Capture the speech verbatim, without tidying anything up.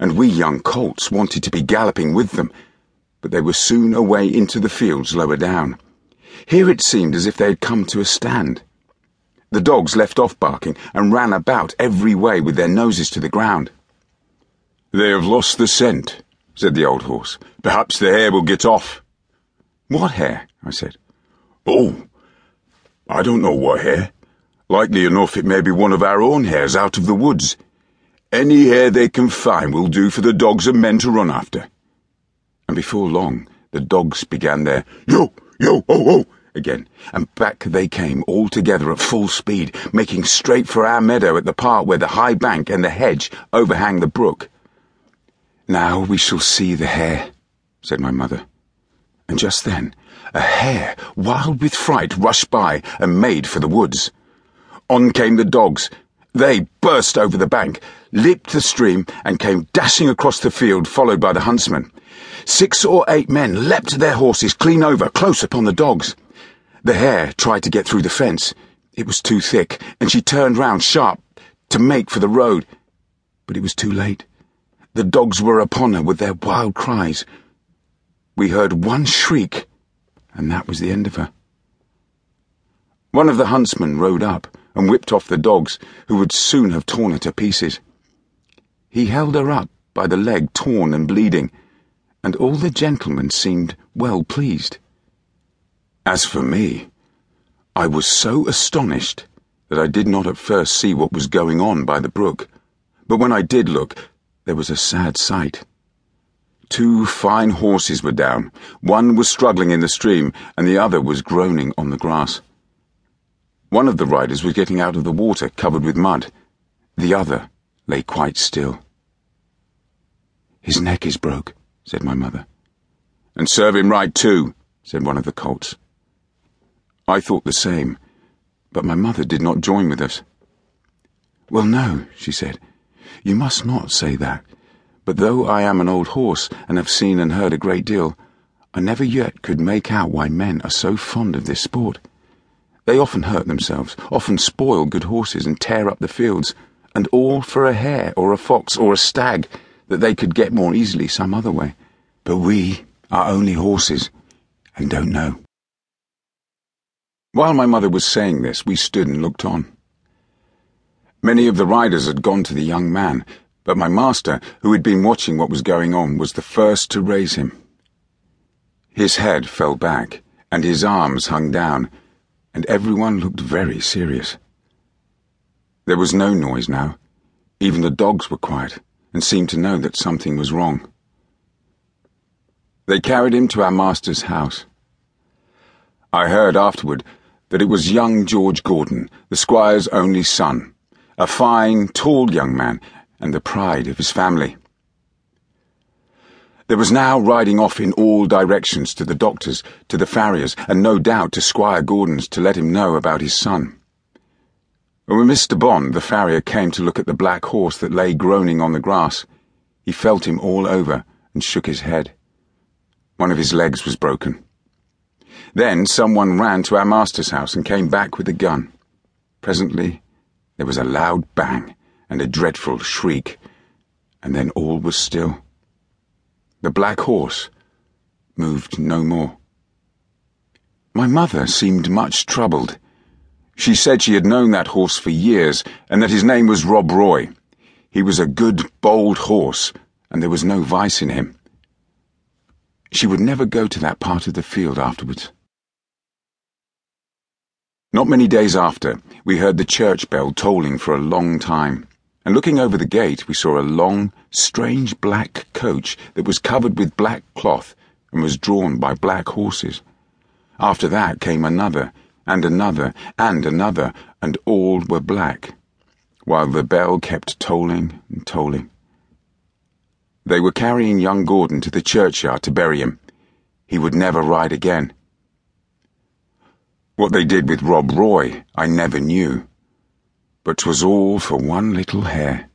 and we young colts wanted to be galloping with them, but they were soon away into the fields lower down. Here it seemed as if they had come to a stand. The dogs left off barking and ran about every way with their noses to the ground. "They have lost the scent," said the old horse. "Perhaps the hare will get off." "What hare?" I said. "Oh, I don't know what hare. Likely enough it may be one of our own hares out of the woods. Any hare they can find will do for the dogs and men to run after." And before long the dogs began their "yo, yo, oh, oh" again, and back they came all together at full speed, making straight for our meadow at the part where the high bank and the hedge overhang the brook. "Now we shall see the hare," said my mother. And just then a hare, wild with fright, rushed by and made for the woods. On came the dogs. They burst over the bank, leaped the stream, and came dashing across the field, followed by the huntsman. Six or eight men leapt their horses clean over, close upon the dogs. The hare tried to get through the fence. It was too thick, and she turned round sharp to make for the road. But it was too late. The dogs were upon her with their wild cries. We heard one shriek, and that was the end of her. One of the huntsmen rode up and whipped off the dogs, who would soon have torn her to pieces. He held her up by the leg, torn and bleeding, and all the gentlemen seemed well pleased. As for me, I was so astonished that I did not at first see what was going on by the brook, but when I did look, there was a sad sight. Two fine horses were down. One was struggling in the stream, and the other was groaning on the grass. One of the riders was getting out of the water, covered with mud. The other lay quite still. "His neck is broke," said my mother. "And serve him right too," said one of the colts. I thought the same, but my mother did not join with us. "Well, no," she said, "you must not say that. But though I am an old horse and have seen and heard a great deal, I never yet could make out why men are so fond of this sport. They often hurt themselves, often spoil good horses and tear up the fields, and all for a hare or a fox or a stag that they could get more easily some other way. But we are only horses and don't know." While my mother was saying this, we stood and looked on. Many of the riders had gone to the young man, but my master, who had been watching what was going on, was the first to raise him. His head fell back, and his arms hung down, and everyone looked very serious. There was no noise now. Even the dogs were quiet, and seemed to know that something was wrong. They carried him to our master's house. I heard afterward that it was young George Gordon, the squire's only son, a fine, tall young man, and the pride of his family. There was now riding off in all directions to the doctor's, to the farrier's, and no doubt to Squire Gordon's, to let him know about his son. When Mister Bond, the farrier, came to look at the black horse that lay groaning on the grass, he felt him all over and shook his head. One of his legs was broken. Then someone ran to our master's house and came back with a gun. Presently there was a loud bang and a dreadful shriek, and then all was still. The black horse moved no more. My mother seemed much troubled. She said she had known that horse for years, and that his name was Rob Roy. He was a good, bold horse, and there was no vice in him. She would never go to that part of the field afterwards. Not many days after, we heard the church bell tolling for a long time. And looking over the gate, we saw a long, strange black coach that was covered with black cloth and was drawn by black horses. After that came another, and another, and another, and all were black, while the bell kept tolling and tolling. They were carrying young Gordon to the churchyard to bury him. He would never ride again. What they did with Rob Roy, I never knew. But 'twas all for one little hare.